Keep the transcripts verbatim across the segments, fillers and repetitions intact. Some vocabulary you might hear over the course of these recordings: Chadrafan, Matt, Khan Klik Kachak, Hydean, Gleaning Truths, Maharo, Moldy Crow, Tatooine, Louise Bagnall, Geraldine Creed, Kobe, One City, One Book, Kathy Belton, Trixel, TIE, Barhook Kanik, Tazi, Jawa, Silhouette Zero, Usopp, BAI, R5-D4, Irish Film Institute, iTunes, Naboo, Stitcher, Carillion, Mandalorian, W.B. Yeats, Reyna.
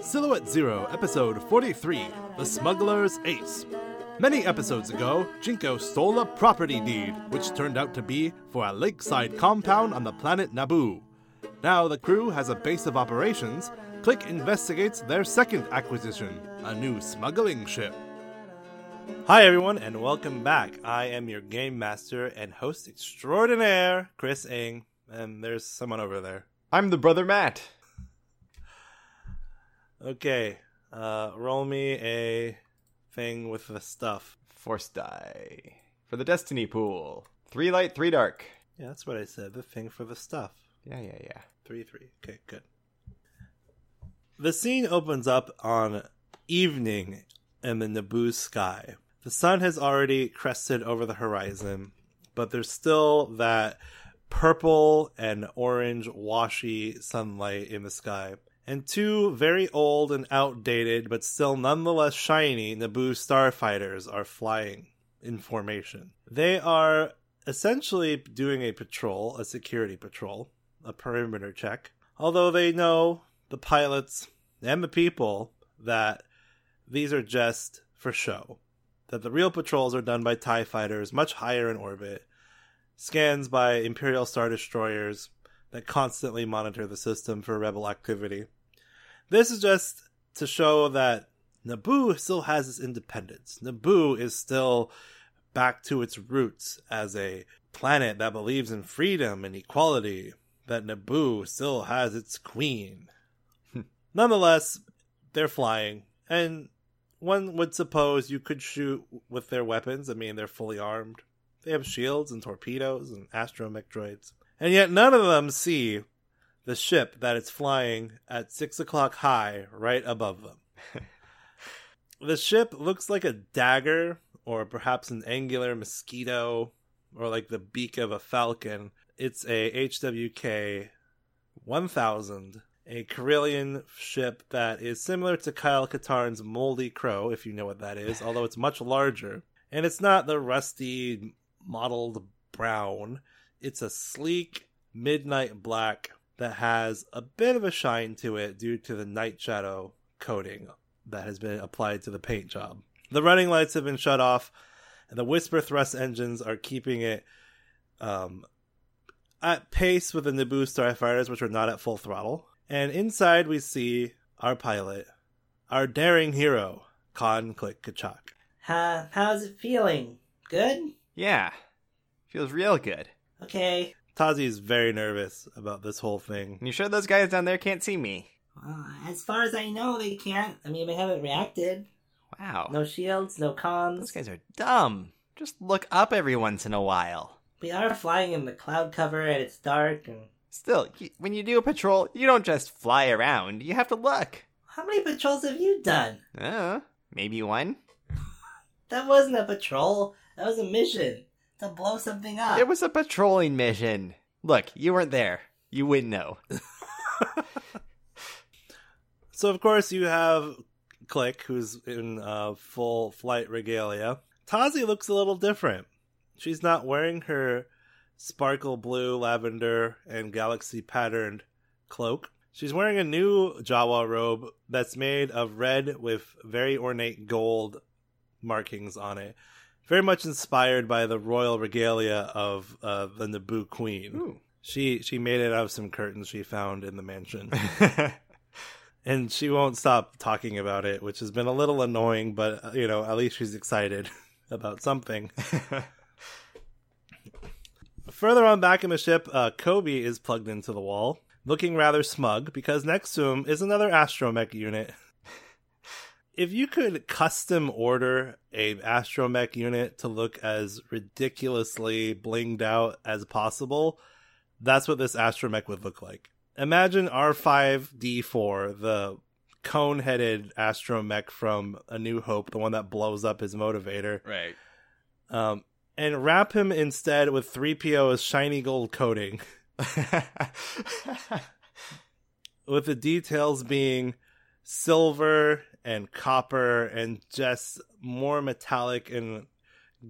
Silhouette Zero, Episode forty-three, The Smuggler's Ace. Many episodes ago, Jinko stole a property deed, which turned out to be for a lakeside compound on the planet Naboo. Now the crew has a base of operations. Klik investigates their second acquisition, a new smuggling ship. Hi everyone and welcome back. I am your Game Master and host extraordinaire, Chris Ng. And there's someone over there. I'm the brother Matt. Okay, uh, roll me a thing with the stuff. Force die. For the destiny pool. Three light, three dark. Yeah, that's what I said. The thing for the stuff. Yeah, yeah, yeah. Three, three. Okay, good. The scene opens up on evening in the Naboo sky. The sun has already crested over the horizon, but there's still that purple and orange washy sunlight in the sky. And two very old and outdated, but still nonetheless shiny, Naboo starfighters are flying in formation. They are essentially doing a patrol, a security patrol, a perimeter check. Although they know, the pilots and the people, that these are just for show. That the real patrols are done by TIE fighters much higher in orbit, scans by Imperial Star Destroyers, that constantly monitor the system for rebel activity. This is just to show that Naboo still has its independence. Naboo is still back to its roots as a planet that believes in freedom and equality, that Naboo still has its queen. Nonetheless, they're flying, and one would suppose you could shoot with their weapons. I mean, they're fully armed. They have shields and torpedoes and astromech droids. And yet none of them see the ship that is flying at six o'clock high right above them. The ship looks like a dagger, or perhaps an angular mosquito, or like the beak of a falcon. It's a H W K one thousand, a Carillion ship that is similar to Kyle Katarn's Moldy Crow, if you know what that is, although it's much larger. And it's not the rusty, mottled brown. It's a sleek midnight black that has a bit of a shine to it due to the night shadow coating that has been applied to the paint job. The running lights have been shut off, and the whisper thrust engines are keeping it um, at pace with the Naboo starfighters, which are not at full throttle. And inside we see our pilot, our daring hero, Khan Klik Kachak. Uh, how's it feeling? Good? Yeah, feels real good. Okay. Tazi is very nervous about this whole thing. You sure those guys down there can't see me? Well, as far as I know, they can't. I mean, they haven't reacted. Wow. No shields, no comms. Those guys are dumb. Just look up every once in a while. We are flying in the cloud cover and it's dark. And still, when you do a patrol, you don't just fly around. You have to look. How many patrols have you done? Uh, maybe one. That wasn't a patrol. That was a mission. To blow something up. It was a patrolling mission. Look, you weren't there. You wouldn't know. So, of course, you have Klik, who's in uh, full flight regalia. Tazi looks a little different. She's not wearing her sparkle blue, lavender, and galaxy-patterned cloak. She's wearing a new Jawa robe that's made of red with very ornate gold markings on it. Very much inspired by the royal regalia of uh, the Naboo Queen. Ooh. She she made it out of some curtains she found in the mansion. And she won't stop talking about it, which has been a little annoying, but, you know, at least she's excited about something. Further on back in the ship, uh, Kobe is plugged into the wall, looking rather smug, because next to him is another astromech unit. If you could custom order an astromech unit to look as ridiculously blinged out as possible, that's what this astromech would look like. Imagine R five D four, the cone-headed astromech from A New Hope, the one that blows up his motivator. Right. Um, and wrap him instead with three P O's shiny gold coating. With the details being silver and copper and just more metallic and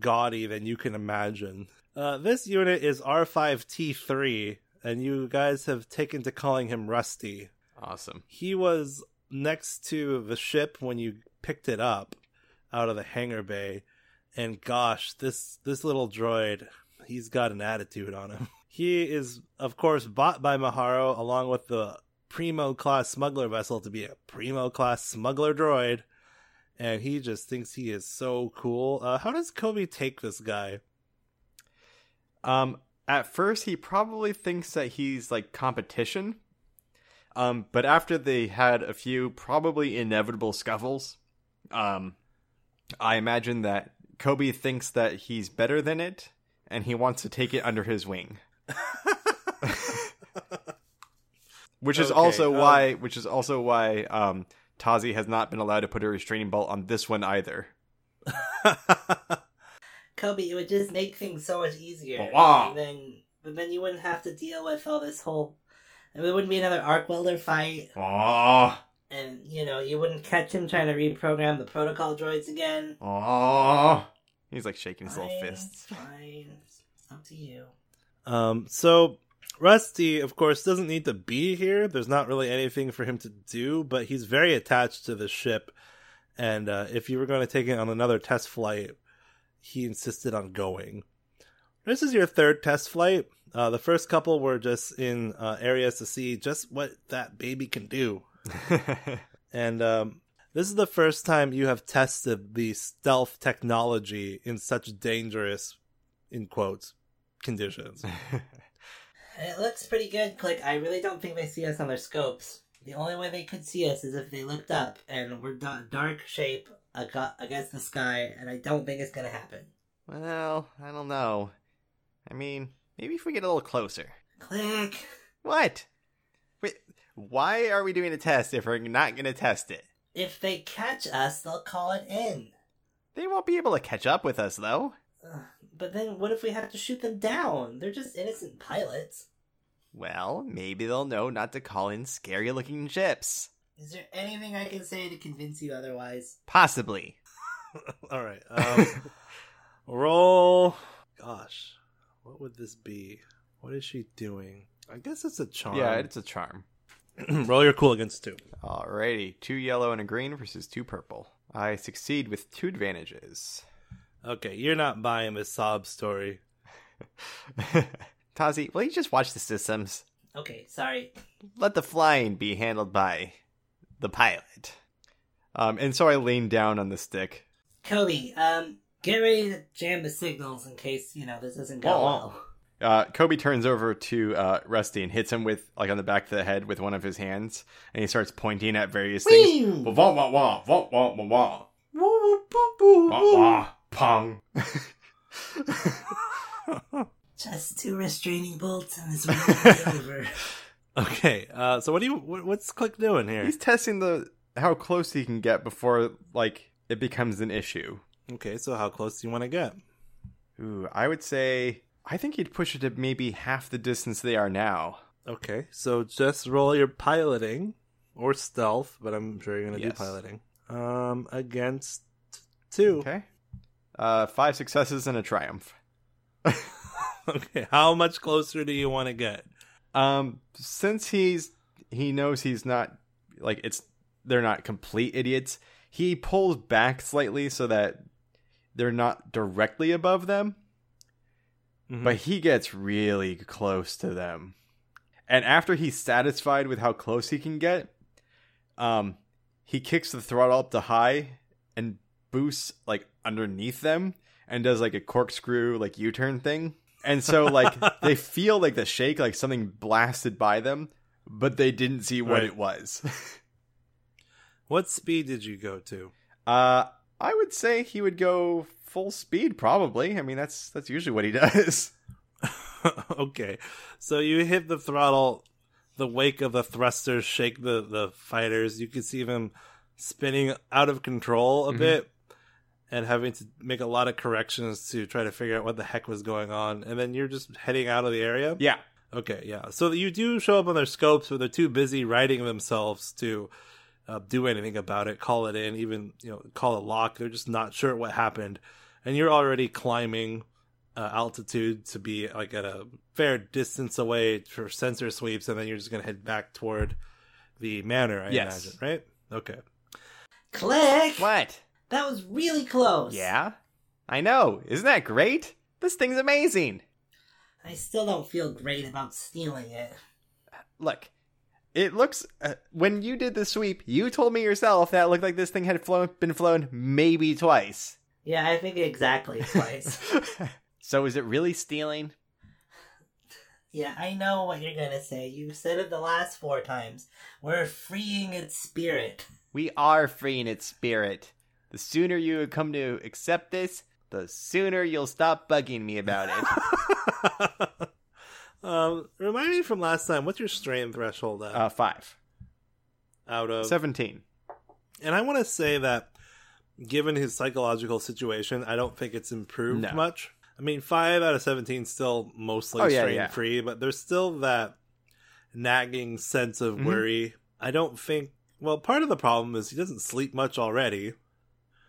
gaudy than you can imagine. Uh, this unit is R five T three, and you guys have taken to calling him Rusty. Awesome. He was next to the ship when you picked it up out of the hangar bay. And gosh, this, this little droid, he's got an attitude on him. He is, of course, bought by Maharo along with the Primo-class smuggler vessel to be a Primo-class smuggler droid. And he just thinks he is so cool. Uh, how does Kobe take this guy? Um, at first, he probably thinks that he's, like, competition. Um, but after they had a few probably inevitable scuffles, um... I imagine that Kobe thinks that he's better than it, and he wants to take it under his wing. Which is okay, also um, why, which is also why um, Tazi has not been allowed to put a restraining bolt on this one either. Kobe, it would just make things so much easier. Wow. And then, but then you wouldn't have to deal with all this whole. And there wouldn't be another arc welder fight. Oh. And, you know, you wouldn't catch him trying to reprogram the protocol droids again. Oh, he's like shaking his fine, little fists. Fine, it's up to you. Um, so Rusty, of course, doesn't need to be here. There's not really anything for him to do, but he's very attached to the ship. And uh, if you were going to take it on another test flight, he insisted on going. This is your third test flight. Uh, the first couple were just in uh, areas to see just what that baby can do. And um, this is the first time you have tested the stealth technology in such dangerous, in quotes, conditions. It looks pretty good, Klik. I really don't think they see us on their scopes. The only way they could see us is if they looked up, and we're da- dark shape ag- against the sky, and I don't think it's going to happen. Well, I don't know. I mean, maybe if we get a little closer. Klik! What? Wait. Why are we doing a test if we're not going to test it? If they catch us, they'll call it in. They won't be able to catch up with us, though. Uh, but then what if we have to shoot them down? They're just innocent pilots. Well, maybe they'll know not to call in scary-looking ships. Is there anything I can say to convince you otherwise? Possibly. All right. Um, roll. Gosh, what would this be? What is she doing? I guess it's a charm. Yeah, it's a charm. Roll your cooligans two. Alrighty. Two yellow and a green versus two purple. I succeed with two advantages. Okay, you're not buying this sob story. Tazi, will you just watch the systems? Okay, sorry. Let the flying be handled by the pilot. Um, and so I lean down on the stick. Kobe, um, get ready to jam the signals in case, you know, this doesn't go oh. well. Uh, Kobe turns over to uh, Rusty and hits him with, like, on the back of the head with one of his hands, and he starts pointing at various Whee! things. Wah wah wah wah wah wah wah wah wah wah pong. Just two restraining bolts and his round over. Okay, uh, so what do you? What, what's Klik doing here? He's testing the how close he can get before, like, it becomes an issue. Okay, so how close do you want to get? Ooh, I would say. I think he'd push it to maybe half the distance they are now. Okay, so just roll your piloting or stealth, but I'm sure you're going to yes. do piloting. Um, against two. Okay. Uh, five successes and a triumph. Okay, how much closer do you want to get? Um, since he's he knows he's not like it's they're not complete idiots. He pulls back slightly so that they're not directly above them. Mm-hmm. But he gets really close to them. And after he's satisfied with how close he can get, um, he kicks the throttle up to high and boosts, like, underneath them and does, like, a corkscrew, like, U-turn thing. And so, like, they feel, like, the shake, like something blasted by them, but they didn't see what right. it was. What speed did you go to? Uh, I would say he would go... full speed, probably. I mean, that's that's usually what he does. Okay. So you hit the throttle, the wake of the thrusters shake the, the fighters. You can see them spinning out of control a mm-hmm. bit and having to make a lot of corrections to try to figure out what the heck was going on. And then you're just heading out of the area? Yeah. Okay, yeah. So you do show up on their scopes, but they're too busy writing themselves to uh, do anything about it, call it in, even, you know, call a lock. They're just not sure what happened. And you're already climbing uh, altitude to be, like, at a fair distance away for sensor sweeps, and then you're just going to head back toward the manor, I yes. imagine, right? Okay. Click! What? That was really close. Yeah? I know. Isn't that great? This thing's amazing. I still don't feel great about stealing it. Look, it looks... Uh, when you did the sweep, you told me yourself that it looked like this thing had flown, been flown maybe twice. Yeah, I think exactly twice. So is it really stealing? Yeah, I know what you're going to say. You said it the last four times. We're freeing its spirit. We are freeing its spirit. The sooner you come to accept this, the sooner you'll stop bugging me about it. um, remind me from last time, what's your strain threshold at? Uh, five. Out of? seventeen. And I want to say that, given his psychological situation, I don't think it's improved no. much. I mean, five out of seventeen is still mostly oh, yeah, strain-free, yeah. but there's still that nagging sense of mm-hmm. worry. I don't think... Well, part of the problem is he doesn't sleep much already.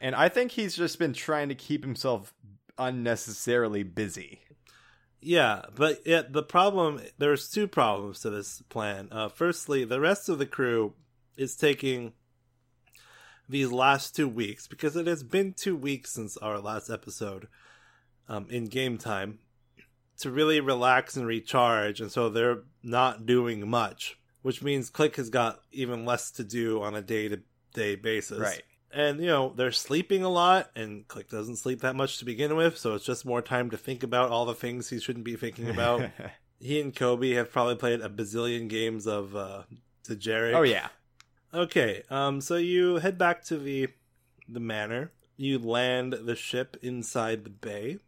And I think he's just been trying to keep himself unnecessarily busy. Yeah, but it, the problem... There's two problems to this plan. Uh, firstly, the rest of the crew is taking these last two weeks, because it has been two weeks since our last episode um, in game time, to really relax and recharge, and so they're not doing much. Which means Klik has got even less to do on a day-to-day basis. Right. And, you know, they're sleeping a lot, and Klik doesn't sleep that much to begin with, so it's just more time to think about all the things he shouldn't be thinking about. He and Kobe have probably played a bazillion games of uh, Jerry. Oh, yeah. Okay, um, so you head back to the the manor. You land the ship inside the bay.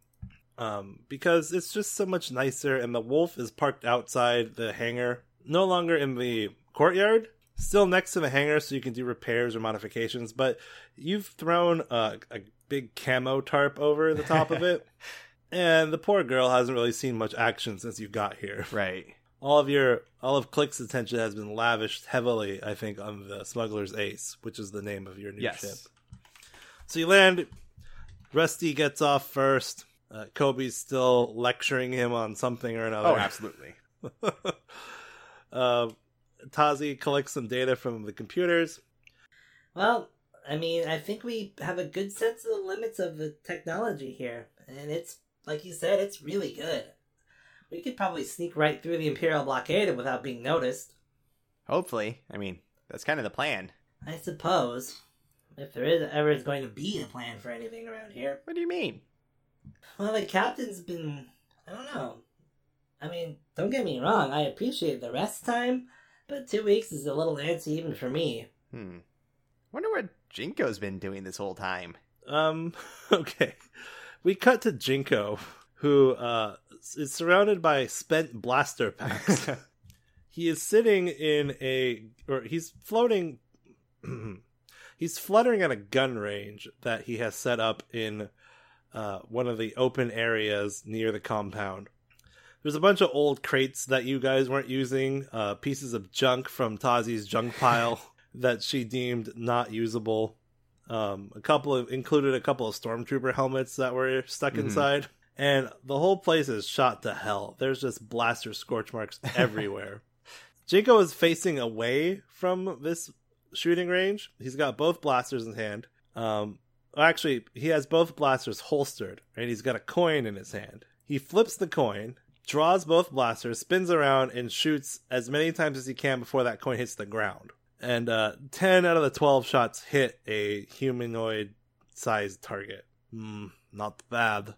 Um, because it's just so much nicer, and the wolf is parked outside the hangar. No longer in the courtyard, still next to the hangar so you can do repairs or modifications, but you've thrown a, a big camo tarp over the top of it, and the poor girl hasn't really seen much action since you got here. Right. All of your, all of Klik's attention has been lavished heavily, I think, on the Smuggler's Ace, which is the name of your new yes. ship. So you land, Rusty gets off first, uh, Kobe's still lecturing him on something or another. Oh, absolutely. Uh, Tazi collects some data from the computers. Well, I mean, I think we have a good sense of the limits of the technology here. And it's, like you said, it's really good. We could probably sneak right through the Imperial blockade without being noticed. Hopefully. I mean, that's kind of the plan. I suppose. If there is ever is going to be a plan for anything around here. What do you mean? Well, the captain's been... I don't know. I mean, don't get me wrong, I appreciate the rest time, but two weeks is a little antsy even for me. Hmm. Wonder what Jinko's been doing this whole time. Um, okay. We cut to Jinko, who uh, is surrounded by spent blaster packs. He is sitting in a... or he's floating... he's fluttering at a gun range that he has set up in uh, one of the open areas near the compound. There's a bunch of old crates that you guys weren't using, uh, pieces of junk from Tazi's junk pile that she deemed not usable. Um, a couple of included a couple of stormtrooper helmets that were stuck mm-hmm. inside, and the whole place is shot to hell. There's just blaster scorch marks everywhere. Jinko is facing away from this shooting range. He's got both blasters in hand. Um, actually, he has both blasters holstered, and he's got a coin in his hand. He flips the coin, draws both blasters, spins around, and shoots as many times as he can before that coin hits the ground. And uh, ten out of the twelve shots hit a humanoid-sized target. Mm, not bad,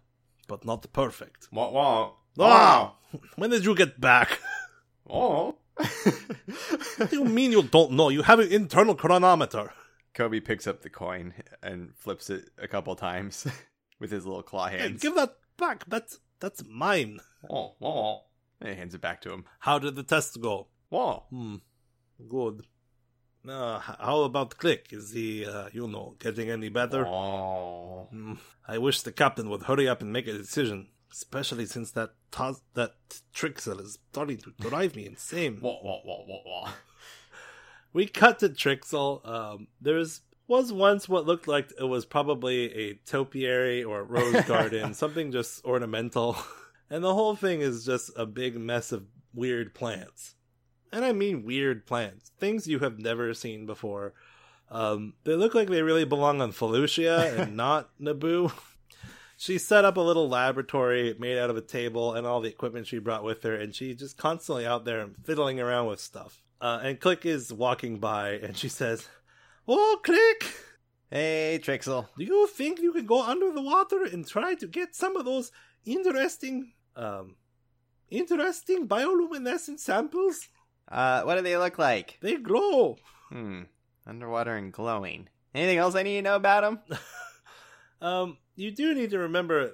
but not perfect. Wow! Wow! Wow! When did you get back? Oh! What do you mean you don't know? You have an internal chronometer. Kobe picks up the coin and flips it a couple times with his little claw hands. Hey, give that back! That's... That's mine. Oh, oh. And he hands it back to him. How did the test go? Oh. Hmm. Good. Uh, how about Klik? Is he, uh, you know, getting any better? Oh. Mm. I wish the captain would hurry up and make a decision, especially since that to- that Trixel is starting to drive me insane. Wah, wah, wah, wah, wah. We cut to Trixel. Um, there's... was once what looked like it was probably a topiary or rose garden, something just ornamental. And the whole thing is just a big mess of weird plants. And I mean weird plants. Things you have never seen before. Um, they look like they really belong on Felucia and not Naboo. She set up a little laboratory made out of a table and all the equipment she brought with her, and she's just constantly out there and fiddling around with stuff. Uh, and Klik is walking by, and she says, "Oh, Klik! Hey, Trixel. Do you think you can go under the water and try to get some of those interesting, um, interesting bioluminescent samples?" Uh, what do they look like? They glow. Hmm. Underwater and glowing. Anything else I need to know about them? um, you do need to remember,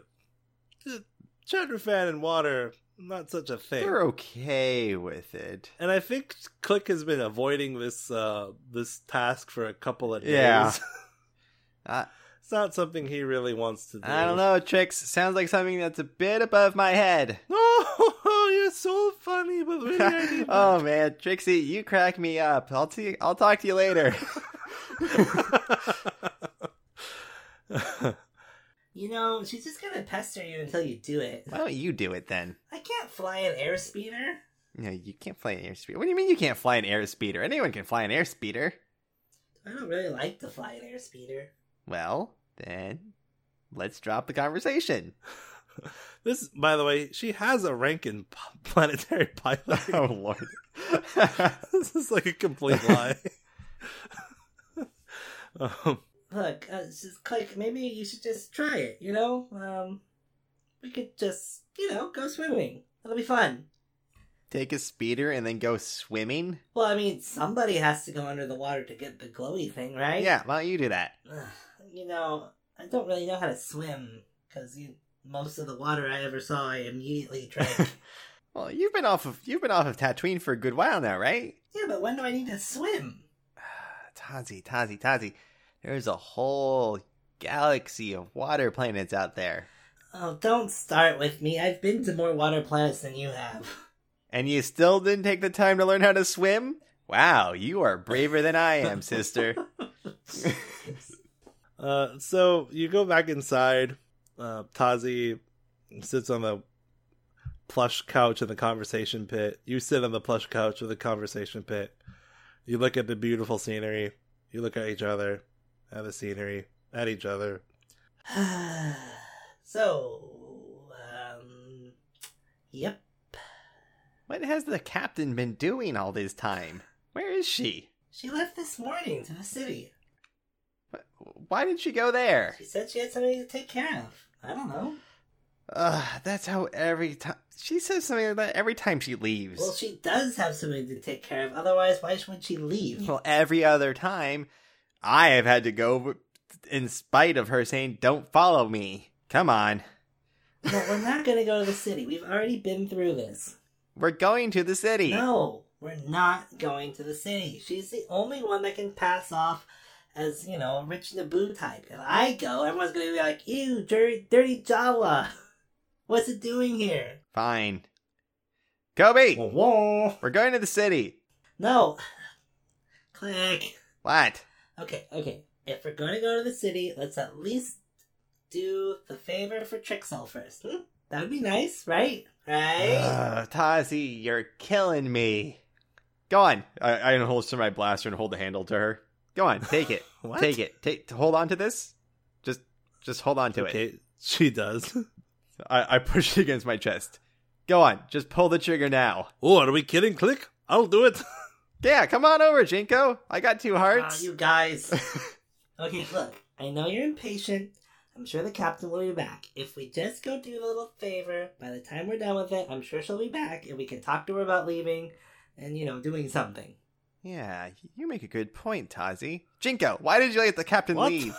Chadrafan and water, not such a thing. They're okay with it. And I think Klik has been avoiding this, uh, this task for a couple of days. Yeah. Uh, it's not something he really wants to do. I don't know, Trix. Sounds like something that's a bit above my head. Oh, you're so funny, but really I need Oh, man, Trixie, you crack me up. I'll t- I'll talk to you later. You know, she's just gonna pester you until you do it. Why don't you do it, then? I can't fly an airspeeder. No, you can't fly an airspeeder. What do you mean you can't fly an airspeeder? Anyone can fly an airspeeder. I don't really like to fly an airspeeder. Well, then, let's drop the conversation. This, by the way, she has a rank in planetary pilot. Oh, Lord. This is like a complete lie. um, Look, uh, just like, maybe you should just try it, you know? Um, we could just, you know, go swimming. It'll be fun. Take a speeder and then go swimming? Well, I mean, somebody has to go under the water to get the glowy thing, right? Yeah, why don't you do that? Ugh. You know, I don't really know how to swim, because most of the water I ever saw, I immediately drank. Well, you've been off of you've been off of Tatooine for a good while now, right? Yeah, but when do I need to swim? Tazi, Tazi, Tazi. There's a whole galaxy of water planets out there. Oh, don't start with me. I've been to more water planets than you have. And you still didn't take the time to learn how to swim? Wow, you are braver than I am, sister. Uh, so you go back inside. Uh, Tazi sits on the plush couch in the conversation pit. You sit on the plush couch in the conversation pit. You look at the beautiful scenery. You look at each other, at the scenery, at each other. So, um, yep. What has the captain been doing all this time? Where is she? She left this morning to the city. Why did she go there? She said she had something to take care of. I don't know. Ugh, that's how every time... She says something like that every time she leaves. Well, she does have something to take care of. Otherwise, why would she leave? Well, every other time, I have had to go in spite of her saying, "Don't follow me." Come on. Well, we're not going to go to the city. We've already been through this. We're going to the city. No, we're not going to the city. She's the only one that can pass off as, you know, a rich Naboo type. If I go, everyone's going to be like, "Ew, dirty, dirty Jawa. What's it doing here?" Fine. Kobe! Whoa. We're going to the city. No. Click. What? Okay, okay. If we're going to go to the city, let's at least do the favor for Trixel first. Hmm? That would be nice, right? Right? Uh, Tazi, you're killing me. Go on. I, I unholster my blaster and hold the handle to her. Go on, take it. What? Take it. Take hold on to this. Just just hold on to okay. it. She does. I, I push it against my chest. Go on, just pull the trigger now. Oh, are we kidding, Klik? I'll do it. Yeah, come on over, Jinko. I got two hearts. Oh, you guys. Okay, look, I know you're impatient. I'm sure the captain will be back. If we just go do a little favor, by the time we're done with it, I'm sure she'll be back and we can talk to her about leaving and, you know, doing something. Yeah, you make a good point, Tazi. Jinko, why did you let the captain what? leave?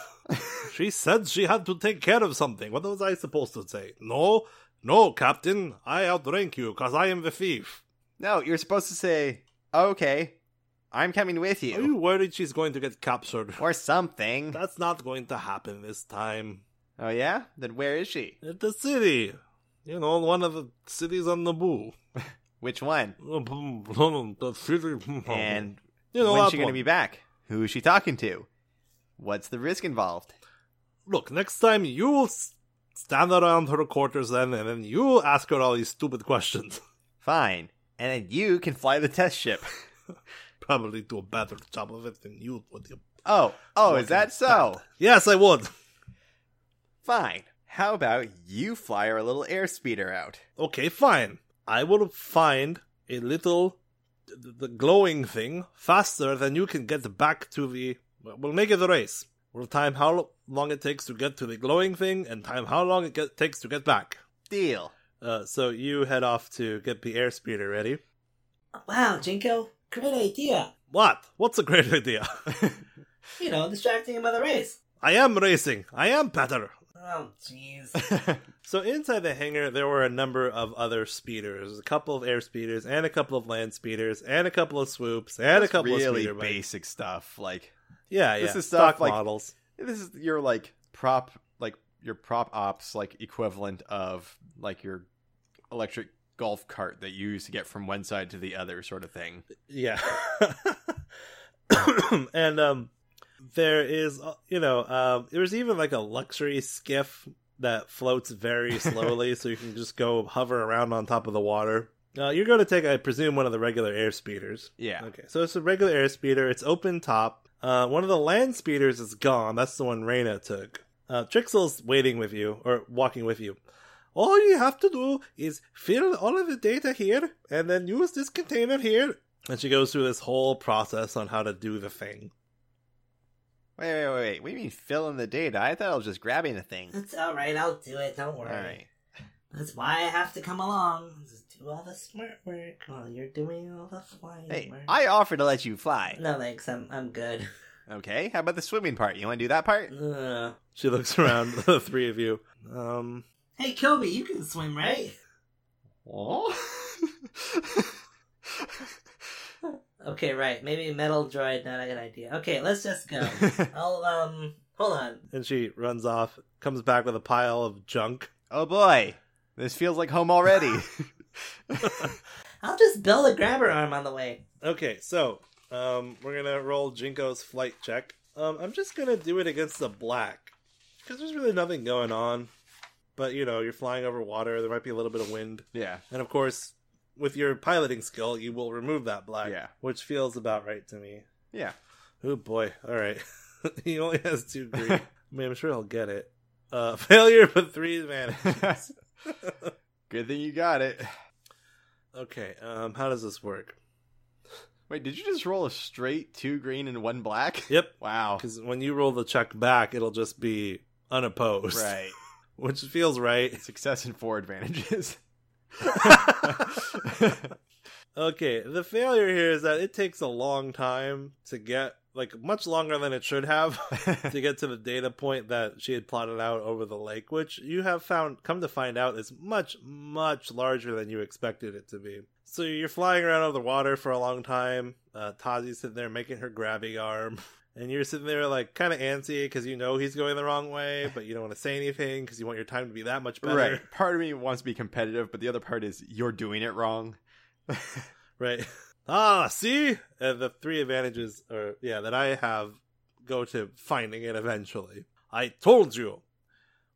She said she had to take care of something. What was I supposed to say? No, no, captain. I outrank you because I am the thief. No, you're supposed to say, "Okay, I'm coming with you." Are you worried she's going to get captured? Or something. That's not going to happen this time. Oh, yeah? Then where is she? At the city. You know, one of the cities on Naboo. Which one? And you know, when's she going to be back? Who is she talking to? What's the risk involved? Look, next time you stand around her quarters then, and then you ask her all these stupid questions. Fine. And then you can fly the test ship. Probably do a better job of it than you would. Oh, oh, Welcome is that so? Back. Yes, I would. Fine. How about you fly our little airspeeder out? Okay, fine. I will find a little the, the glowing thing faster than you can get back to the... We'll make it a race. We'll time how long it takes to get to the glowing thing and time how long it get, takes to get back. Deal. Uh, so you head off to get the airspeeder ready. Wow, Jinko. Great idea. What? What's a great idea? You know, distracting him by the race. I am racing. I am better. Oh, jeez. So inside the hangar, there were a number of other speeders. A couple of air speeders, and a couple of land speeders, and a couple of swoops, and That's a couple really of speeder really basic bikes. Stuff. Like, yeah, this yeah. is stuff, stock like, models. This is your, like, prop, like, your prop ops, like, equivalent of, like, your electric golf cart that you used to get from one side to the other sort of thing. Yeah. And, um... there is, you know, um, there's even like a luxury skiff that floats very slowly, so you can just go hover around on top of the water. Uh, you're going to take, I presume, one of the regular air speeders. Yeah. Okay, so it's a regular air speeder. It's open top. Uh, one of the land speeders is gone. That's the one Reyna took. Uh, Trixel's waiting with you, or walking with you. All you have to do is fill all of the data here, and then use this container here. And she goes through this whole process on how to do the thing. Wait, wait, wait, wait. What do you mean fill in the data? I thought I was just grabbing a thing. It's alright, I'll do it, don't worry. All right. That's why I have to come along. Just do all the smart work while you're doing all the flying hey, work. I offer to let you fly. No thanks, I'm I'm good. Okay, how about the swimming part? You want to do that part? Uh, she looks around, the three of you. Um. Hey, Kobe, you can swim, right? What? Okay, right. Maybe metal droid, not a good idea. Okay, let's just go. I'll, um, hold on. And she runs off, comes back with a pile of junk. Oh boy, this feels like home already. I'll just build a grabber arm on the way. Okay, so, um, we're gonna roll Jinko's flight check. Um, I'm just gonna do it against the black, because there's really nothing going on. But, you know, you're flying over water, there might be a little bit of wind. Yeah. And of course... with your piloting skill, you will remove that black, yeah. Which feels about right to me. Yeah. Oh, boy. All right. He only has two green. I mean, I'm sure he'll get it. Uh, failure for three advantages. Good thing you got it. Okay. Um, how does this work? Wait, did you just roll a straight two green and one black? Yep. Wow. Because when you roll the check back, it'll just be unopposed. Right. Which feels right. Success and four advantages. Okay, the failure here is that it takes a long time to get, like, much longer than it should have, to get to the data point that she had plotted out over the lake, which you have found, come to find out, is much, much larger than you expected it to be. So you're flying around over the water for a long time, uh, Tazi's sitting there making her grabby arm, and you're sitting there, like, kind of antsy because you know he's going the wrong way, but you don't want to say anything because you want your time to be that much better. Right. Part of me wants to be competitive, but the other part is you're doing it wrong. Right. Ah, see? And the three advantages are, yeah, that I have go to finding it eventually. I told you.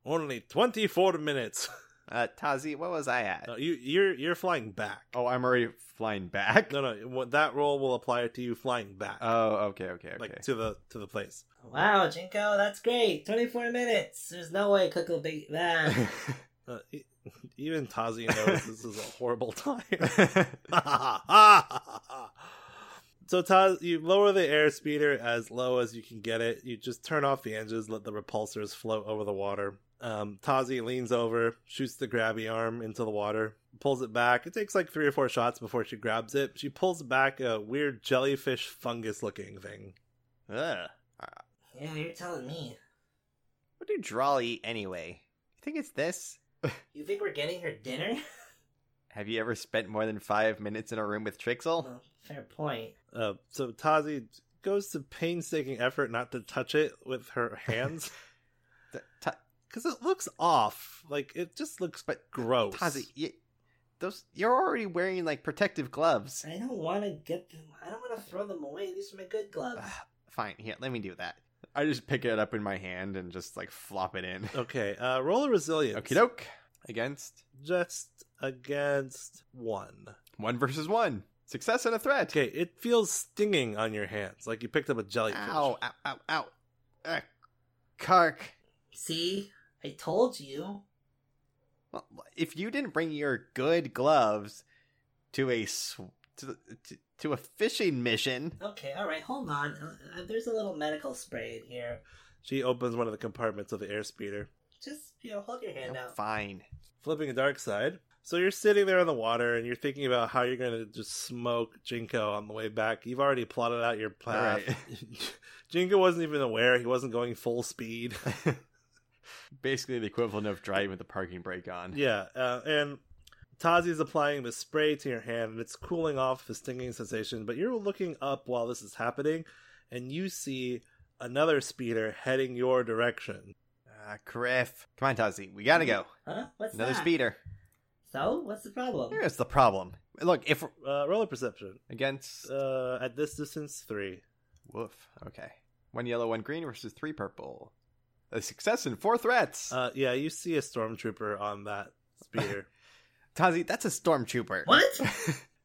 Only twenty-four minutes. Uh, Tazi, what was I at? No, you, you're you're flying back. Oh, I'm already flying back? No, no, that roll will apply to you flying back. Oh, okay, okay, okay. Like, to the to the place. Wow, Jinko, that's great. twenty-four minutes. There's no way Cook will beat that. uh, even Tazi knows this is a horrible time. So, Tazi, you lower the airspeeder as low as you can get it. You just turn off the engines, let the repulsors float over the water. Um, Tazi leans over, shoots the grabby arm into the water, pulls it back. It takes like three or four shots before she grabs it. She pulls back a weird jellyfish fungus-looking thing. Ugh. Yeah, you're telling me. What do Drawl eat anyway? You think it's this? You think we're getting her dinner? Have you ever spent more than five minutes in a room with Trixel? Well, fair point. Uh, so Tazi goes to painstaking effort not to touch it with her hands. the, ta- Because it looks off. Like, it just looks but gross. Tazi, you, those, you're already wearing, like, protective gloves. I don't want to get them. I don't want to throw them away. These are my good gloves. Uh, fine. Here, let me do that. I just pick it up in my hand and just, like, flop it in. Okay. Uh, roll a resilience. Okie doke. Against? Just against one. One versus one. Success and a threat. Okay, it feels stinging on your hands, like you picked up a jellyfish. Ow, ow, ow, ow. Uh, Kark. See? I told you. Well, if you didn't bring your good gloves to a sw- to, to, to a fishing mission... Okay, all right, hold on. Uh, there's a little medical spray in here. She opens one of the compartments of the airspeeder. Just, you know, hold your hand I'm out. Fine. Flipping the dark side. So you're sitting there in the water, and you're thinking about how you're going to just smoke Jinko on the way back. You've already plotted out your path. Right. Jinko wasn't even aware. He wasn't going full speed. Basically the equivalent of driving with the parking brake on. Yeah, uh, and Tazi's applying the spray to your hand, and it's cooling off the stinging sensation. But you're looking up while this is happening, and you see another speeder heading your direction. Ah, uh, Criff. Come on, Tazi. We gotta go. Huh? What's another that? Another speeder. So, what's the problem? Here's the problem. Look, if... Uh, roll a perception. Against... Uh, at this distance, three. Woof. Okay. One yellow, one green versus three purple. A success and four threats. Uh, yeah, you see a stormtrooper on that speeder. Tazi, that's a stormtrooper. What?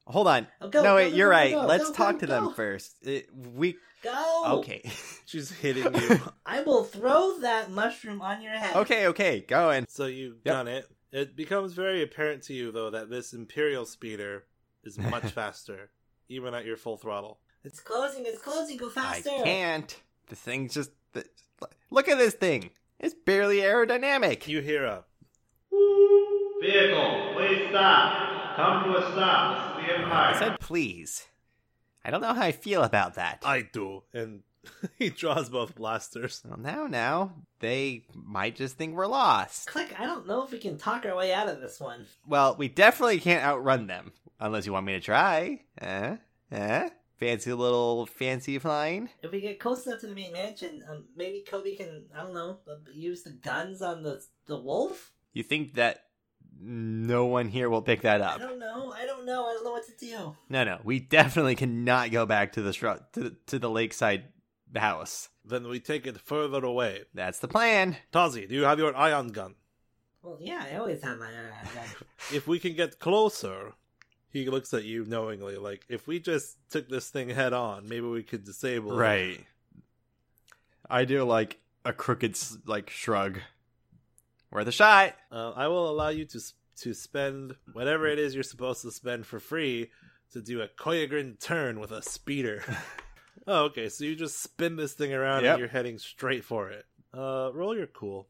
Hold on. Oh, go, no, go, wait, go, you're go, right. Go, Let's go, talk go, to go. them first. It, we... Go! Okay. She's hitting you. I will throw that mushroom on your head. Okay, okay. Go in. So you've yep. done it. It becomes very apparent to you, though, that this Imperial speeder is much faster, even at your full throttle. It's closing, it's closing, go faster! I can't! The thing's just... The, look at this thing! It's barely aerodynamic! You hear a... Vehicle, please stop! Come to a stop! This is the Empire! I said please. I don't know how I feel about that. I do, and... He draws both blasters. Well, now, now, they might just think we're lost. Click, I don't know if we can talk our way out of this one. Well, we definitely can't outrun them. Unless you want me to try. Eh? Eh? Fancy little fancy flying? If we get close enough to the main mansion, um, maybe Kobe can, I don't know, use the guns on the, the wolf? You think that no one here will pick that up? I don't know. I don't know. I don't know what to do. No, no. We definitely cannot go back to the shrub, to, to the lakeside the house. Then we take it further away. That's the plan. Tazi, do you have your ion gun? Well, yeah, I always have my ion gun. If we can get closer, he looks at you knowingly, like, if we just took this thing head on, maybe we could disable right. it. Right. I do, like, a crooked, like, shrug. Worth a shot. Uh, I will allow you to to spend whatever it is you're supposed to spend for free to do a Koyagrin turn with a speeder. Oh, okay, so you just spin this thing around yep. and you're heading straight for it. Uh, roll your cool.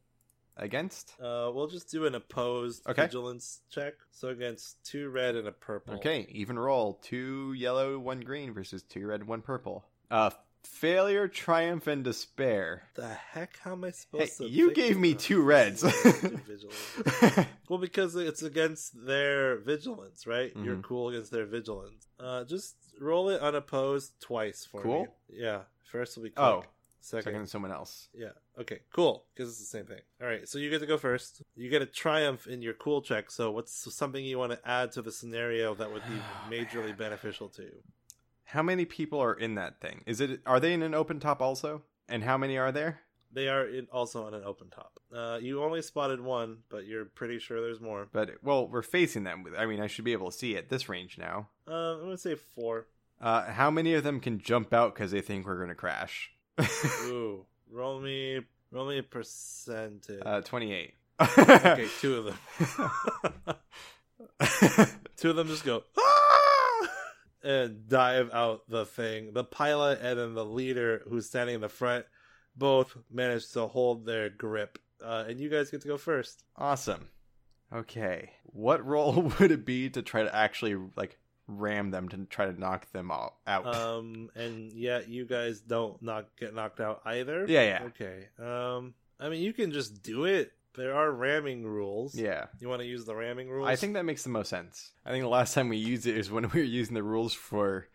Against? Uh, we'll just do an opposed okay. vigilance check. So against two red and a purple. Okay, even roll. Two yellow, one green versus two red, one purple. Uh, failure, triumph, and despair. The heck? How am I supposed hey, to... You gave me two reds. Well, because it's against their vigilance, right? Mm-hmm. You're cool against their vigilance. Uh, just... Roll it unopposed twice for cool? me. Yeah. First will be Click. Oh. Second. Second someone else. Yeah. Okay. Cool. Because it's the same thing. All right. So you get to go first. You get a triumph in your cool check. So what's something you want to add to the scenario that would be oh, majorly man. beneficial to you? How many people are in that thing? Is it? Are they in an open top also? And how many are there? They are in, also on an open top. Uh, you only spotted one, but you're pretty sure there's more. But, well, we're facing them. I mean, I should be able to see at this range now. Uh, I'm going to say four. Uh, how many of them can jump out because they think we're going to crash? Ooh. Roll me, roll me a percentage. Uh, twenty-eight. Okay, two of them. Two of them just go, ah! And dive out the thing. The pilot and then the leader who's standing in the front both managed to hold their grip. Uh, and you guys get to go first. Awesome. Okay. What role would it be to try to actually, like, ram them to try to knock them all out? Um, and yeah, you guys don't knock, get knocked out either? Yeah, yeah. Okay. Um, I mean, you can just do it. There are ramming rules. Yeah. You want to use the ramming rules? I think that makes the most sense. I think the last time we used it is when we were using the rules for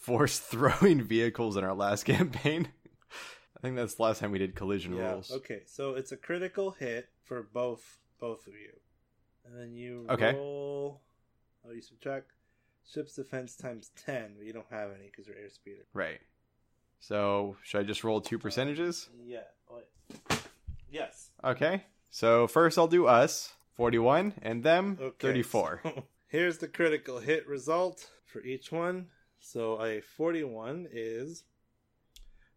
force-throwing vehicles in our last campaign. I think that's the last time we did collision yeah, rules. Okay, so it's a critical hit for both both of you. And then you okay. roll... Oh, you subtract ship's defense times ten, but you don't have any because you're airspeeder. Right. So, should I just roll two percentages? Uh, yeah. Wait. Yes. Okay. So, first I'll do us, forty-one, and them, okay. thirty-four. So here's the critical hit result for each one. So a forty-one is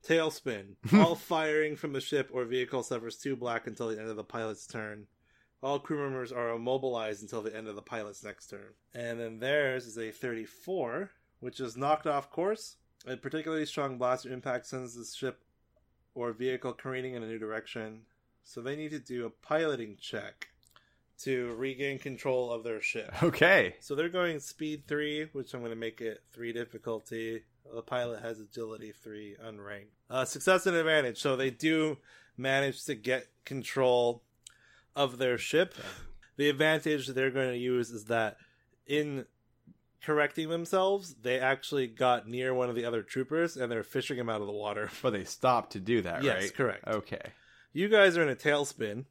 Tailspin. All firing from the ship or vehicle suffers two black until the end of the pilot's turn. All crew members are immobilized until the end of the pilot's next turn. And then theirs is a thirty-four, which is knocked off course. A particularly strong blast or impact sends the ship or vehicle careening in a new direction. So they need to do a piloting check to regain control of their ship. Okay. So they're going speed three, which I'm going to make it three difficulty. The pilot has agility three, unranked. Uh, success and advantage. So they do manage to get control of their ship. The advantage they're going to use is that in correcting themselves, they actually got near one of the other troopers and they're fishing him out of the water. But they stopped to do that, yes, right? Yes, correct. Okay. You guys are in a tailspin.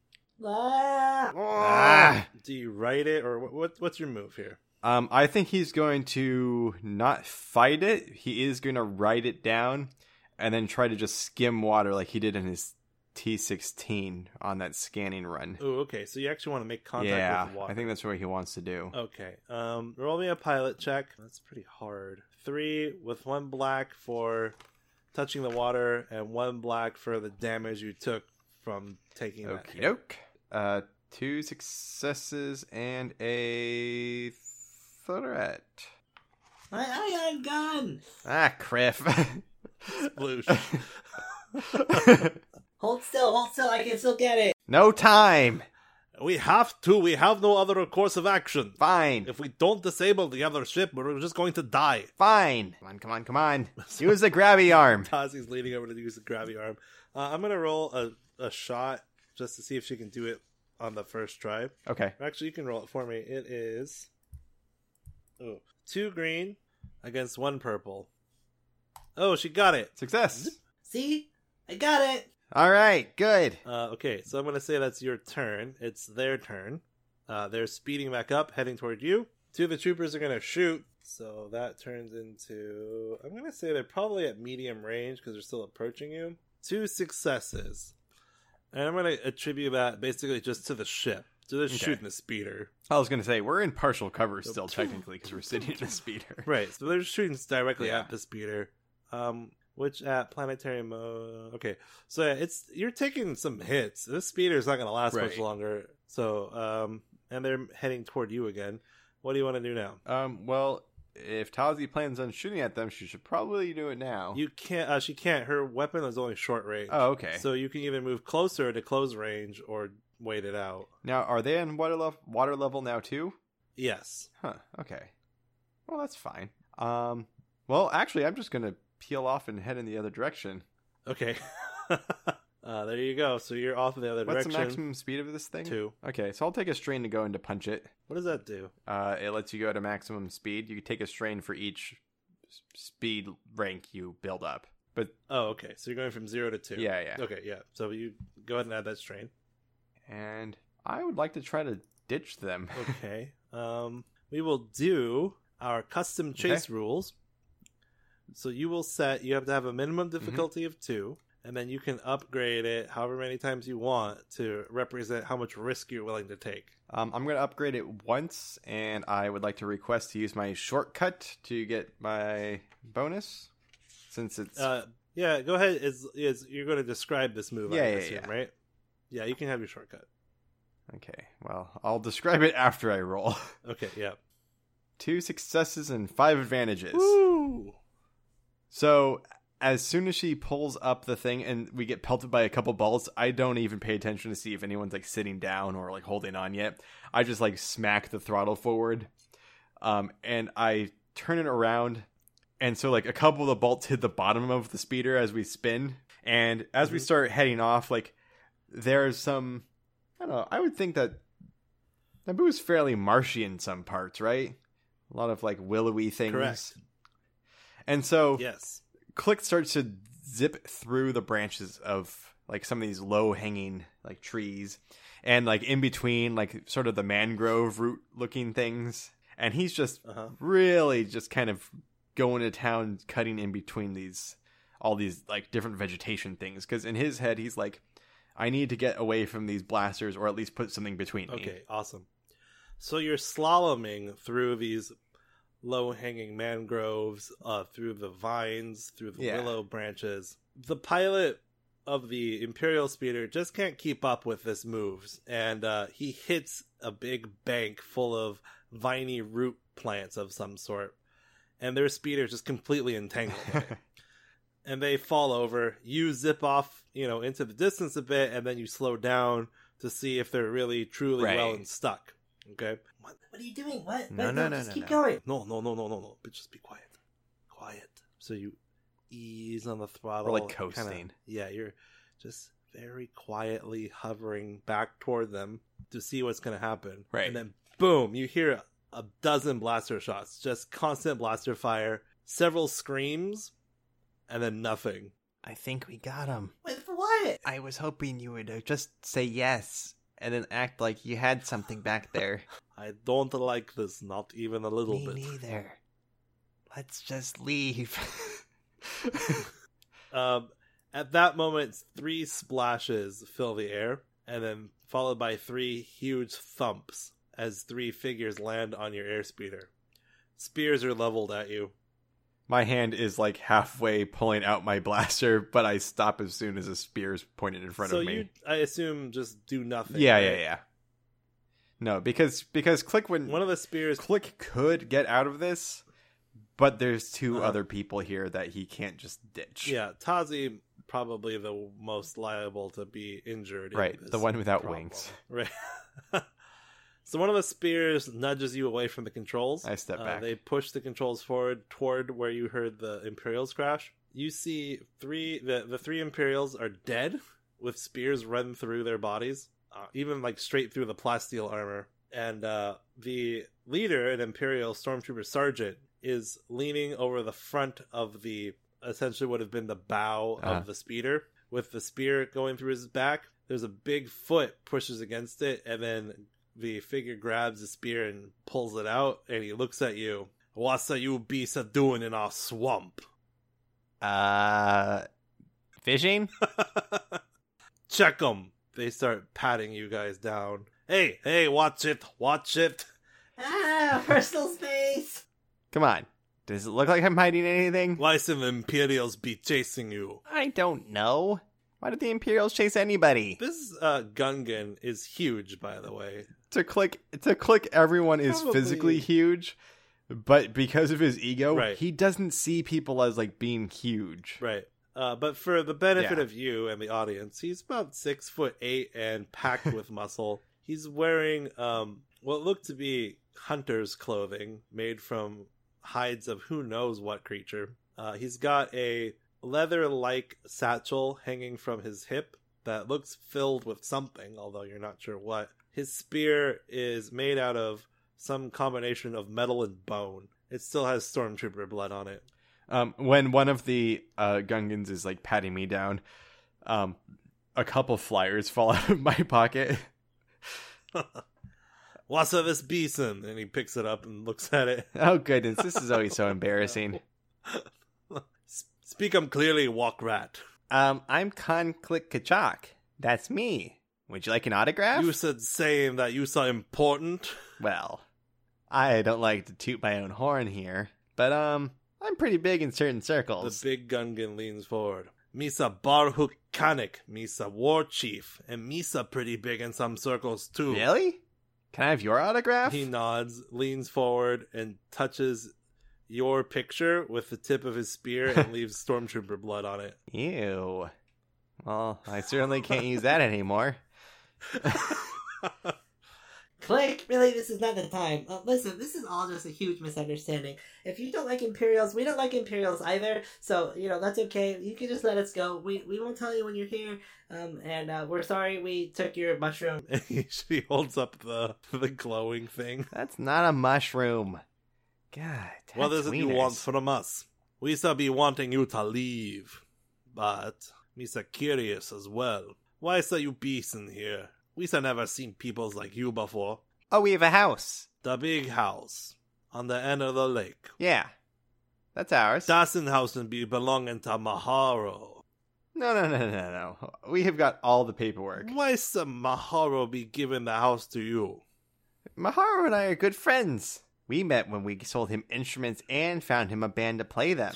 Ah. Ah. Do you write it, or what, what? What's your move here? Um, I think he's going to not fight it. He is going to write it down, and then try to just skim water like he did in his T sixteen on that scanning run. Oh, okay. So you actually want to make contact yeah, with the water. I think that's what he wants to do. Okay. Um, roll me a pilot check. That's pretty hard. Three with one black for touching the water, and one black for the damage you took from taking that hit. Okey-doke. Uh, two successes and a threat. I, I got a gun. Ah, criff. Sploosh. Hold still, hold still. I can still get it. No time. We have to. We have no other course of action. Fine. If we don't disable the other ship, we're just going to die. Fine. Come on, come on, come on. Use the grabby arm. Tazi's leaning over to use the grabby arm. Uh, I'm going to roll a a shot just to see if she can do it on the first try. Okay. Actually, you can roll it for me. It is oh, two green against one purple. Oh, she got it. Success. See? I got it. All right. Good. Uh, okay. So I'm going to say that's your turn. It's their turn. Uh, they're speeding back up, heading toward you. Two of the troopers are going to shoot. So that turns into, I'm going to say they're probably at medium range because they're still approaching you. Two successes. And I'm going to attribute that basically just to the ship. So they're okay. shooting the speeder. I was going to say, we're in partial cover so still, technically, because we're sitting in the speeder. Right. So they're shooting directly yeah. at the speeder, um, which at planetary mode... Okay. So yeah, it's you're taking some hits. This speeder is not going to last right. much longer. So, um, and they're heading toward you again. What do you want to do now? Um, well... If Tazi plans on shooting at them, she should probably do it now. You can't. Uh, she can't. Her weapon is only short range. Oh, okay. So you can either move closer to close range or wait it out. Now, are they in water, le- water level now too? Yes. Huh. Okay. Well, that's fine. Um. Well, actually, I'm just gonna peel off and head in the other direction. Okay. uh, there you go. So you're off in the other What's direction. What's the maximum speed of this thing? Two. Okay. So I'll take a strain to go in to punch it. What does that do? Uh, it lets you go to maximum speed. You take a strain for each speed rank you build up. But oh, okay. So you're going from zero to two. Yeah, yeah. Okay, yeah. So you go ahead and add that strain. And I would like to try to ditch them. Okay. Um, we will do our custom chase okay. rules. So you will set. You have to have a minimum difficulty mm-hmm. of two. And then you can upgrade it however many times you want to represent how much risk you're willing to take. Um, I'm going to upgrade it once, and I would like to request to use my shortcut to get my bonus, since it's... Uh, yeah, go ahead. Is is You're going to describe this move, yeah, I assume, yeah, yeah. right? Yeah, you can have your shortcut. Okay, well, I'll describe it after I roll. Okay, yeah. Two successes and five advantages. Woo! So... As soon as she pulls up the thing and we get pelted by a couple balls, I don't even pay attention to see if anyone's like sitting down or like holding on yet. I just like smack the throttle forward, um, and I turn it around. And so like a couple of the bolts hit the bottom of the speeder as we spin. And as mm-hmm. we start heading off, like there's some, I don't know, I would think that Naboo is fairly marshy in some parts, right? A lot of like willowy things. Correct. And so... Yes. Klik starts to zip through the branches of like some of these low hanging like trees and like in between like sort of the mangrove root looking things. And he's just uh-huh. really just kind of going to town, cutting in between these, all these like different vegetation things. Cause in his head, he's like, I need to get away from these blasters or at least put something between okay, me. Okay. Awesome. So you're slaloming through these low-hanging mangroves, uh, through the vines, through the yeah. willow branches. The pilot of the Imperial Speeder just can't keep up with this moves, and uh, he hits a big bank full of viney root plants of some sort, and their speeder just completely entangled. And they fall over. You zip off, you know, into the distance a bit, and then you slow down to see if they're really, truly right. well and stuck. Okay? What, what are you doing? What? No, Wait, no, no, no. Just no, keep no. going. No, no, no, no, no, no. But just be quiet. Quiet. So you ease on the throttle. Or like coasting. Kinda, yeah, you're just very quietly hovering back toward them to see what's going to happen. Right. And then, boom, you hear a dozen blaster shots. Just constant blaster fire. Several screams. And then nothing. I think we got him. With what? I was hoping you would just say yes and then act like you had something back there. I don't like this, not even a little Me bit. Me neither. Let's just leave. um, at that moment, three splashes fill the air, and then followed by three huge thumps as three figures land on your airspeeder. Spears are leveled at you. My hand is like halfway pulling out my blaster, but I stop as soon as a spear is pointed in front so of me. So you, I assume, just do nothing. Yeah, right? yeah, yeah. No, because because Klik wouldn't... One of the spears... Klik could get out of this, but there's two uh-huh. other people here that he can't just ditch. Yeah, Tazi probably the most liable to be injured. Right, in this the one without problem. wings. Right. So one of the spears nudges you away from the controls. I step back. Uh, they push the controls forward toward where you heard the Imperials crash. You see three the, the three Imperials are dead with spears run through their bodies, uh, even like straight through the plasteel armor. And uh, the leader, an Imperial Stormtrooper Sergeant, is leaning over the front of the, essentially would have been the bow uh-huh. of the speeder, with the spear going through his back. There's a big foot pushes against it, and then... the figure grabs a spear and pulls it out, and he looks at you. What's a you beast doing in our swamp? Uh, fishing? Check them. They start patting you guys down. Hey, hey, watch it, watch it. Ah, personal space. Come on. Does it look like I'm hiding anything? Why some Imperials be chasing you? I don't know. Why did the Imperials chase anybody? This uh, Gungan is huge, by the way. To Klik, to Klik, everyone is Probably. physically huge, but because of his ego, right. he doesn't see people as like being huge. Right. Uh, but for the benefit yeah. of you and the audience, he's about six foot eight and packed with muscle. He's wearing um, what looked to be hunter's clothing made from hides of who knows what creature. Uh, he's got a leather-like satchel hanging from his hip that looks filled with something, although you're not sure what. His spear is made out of some combination of metal and bone. It still has stormtrooper blood on it. Um, when one of the uh, Gungans is like patting me down, um, a couple flyers fall out of my pocket. What's up, this beeson? And he picks it up and looks at it. Oh goodness, this is always so embarrassing. Speak 'em clearly, walk rat. Um, I'm Khan Klik Kachak. That's me. Would you like an autograph? You said saying that you saw important. Well, I don't like to toot my own horn here, but um, I'm pretty big in certain circles. The big Gungan leans forward. Misa Barhook Kanik, Misa War Chief, and Misa pretty big in some circles too. Really? Can I have your autograph? He nods, leans forward, and touches your picture with the tip of his spear and leaves stormtrooper blood on it. Ew. Well, I certainly can't use that anymore. Klik, really, this is not the time. Uh, listen, this is all just a huge misunderstanding. If you don't like Imperials, we don't like Imperials either. So, you know, that's okay. You can just let us go. We we won't tell you when you're here. Um, and uh, we're sorry we took your mushroom. She holds up the, the glowing thing. That's not a mushroom. God, what is it you want from us? We shall be wanting you to leave, but we are curious as well. Why are you beastin' here? We have never seen peoples like you before. Oh, we have a house. The big house on the end of the lake. Yeah, that's ours. Dassen Hausen be belonging to Maharo. No, no, no, no, no. We have got all the paperwork. Why some Maharo be giving the house to you? Maharo and I are good friends. We met when we sold him instruments and found him a band to play them.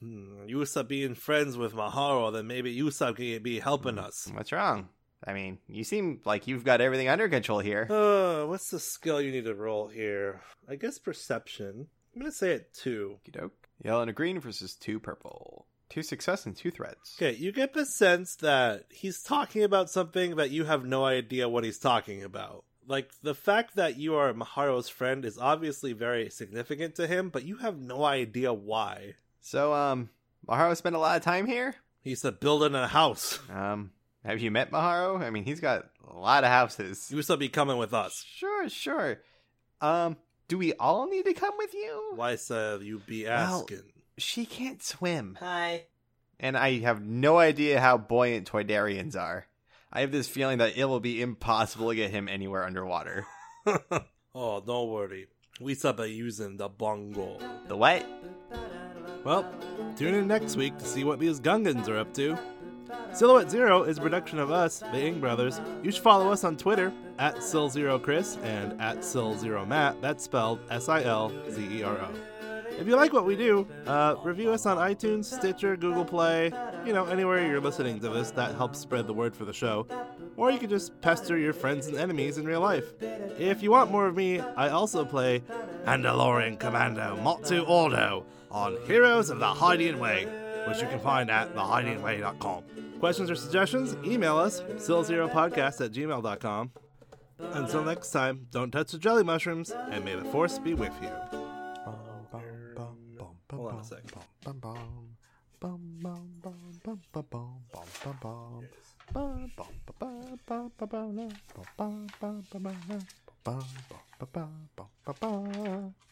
hmm, Usopp being friends with Maharo, then maybe Usopp can be helping us. What's wrong? I mean, you seem like you've got everything under control here. Uh, what's the skill you need to roll here? I guess perception. I'm going to say it two. Okey-doke. Yellow and a green versus two purple. Two success and two threats. Okay, you get the sense that he's talking about something that you have no idea what he's talking about. Like, the fact that you are Maharo's friend is obviously very significant to him, but you have no idea why. So, um, Maharo spent a lot of time here? He's building a house. Um, have you met Maharo? I mean, he's got a lot of houses. You still be coming with us. Sure, sure. Um, do we all need to come with you? Why, sir, you be asking? Well, she can't swim. Hi. And I have no idea how buoyant Toydarians are. I have this feeling that it will be impossible to get him anywhere underwater. Oh, don't worry. We stop by using the bongo. The what? Well, tune in next week to see what these Gungans are up to. Silhouette Zero is a production of us, the Ng Brothers. You should follow us on Twitter, at Sil Zero Chris and at Sil Zero Matt. That's spelled S I L Z E R O. If you like what we do, uh, review us on iTunes, Stitcher, Google Play, you know, anywhere you're listening to this. That helps spread the word for the show. Or you can just pester your friends and enemies in real life. If you want more of me, I also play Mandalorian Commando Motu Ordo on Heroes of the Hydean Way, which you can find at the hydean way dot com. Questions or suggestions? Email us, sil zero podcast at gmail dot com. Until next time, don't touch the jelly mushrooms, and may the force be with you. Hold on a sec. Yes.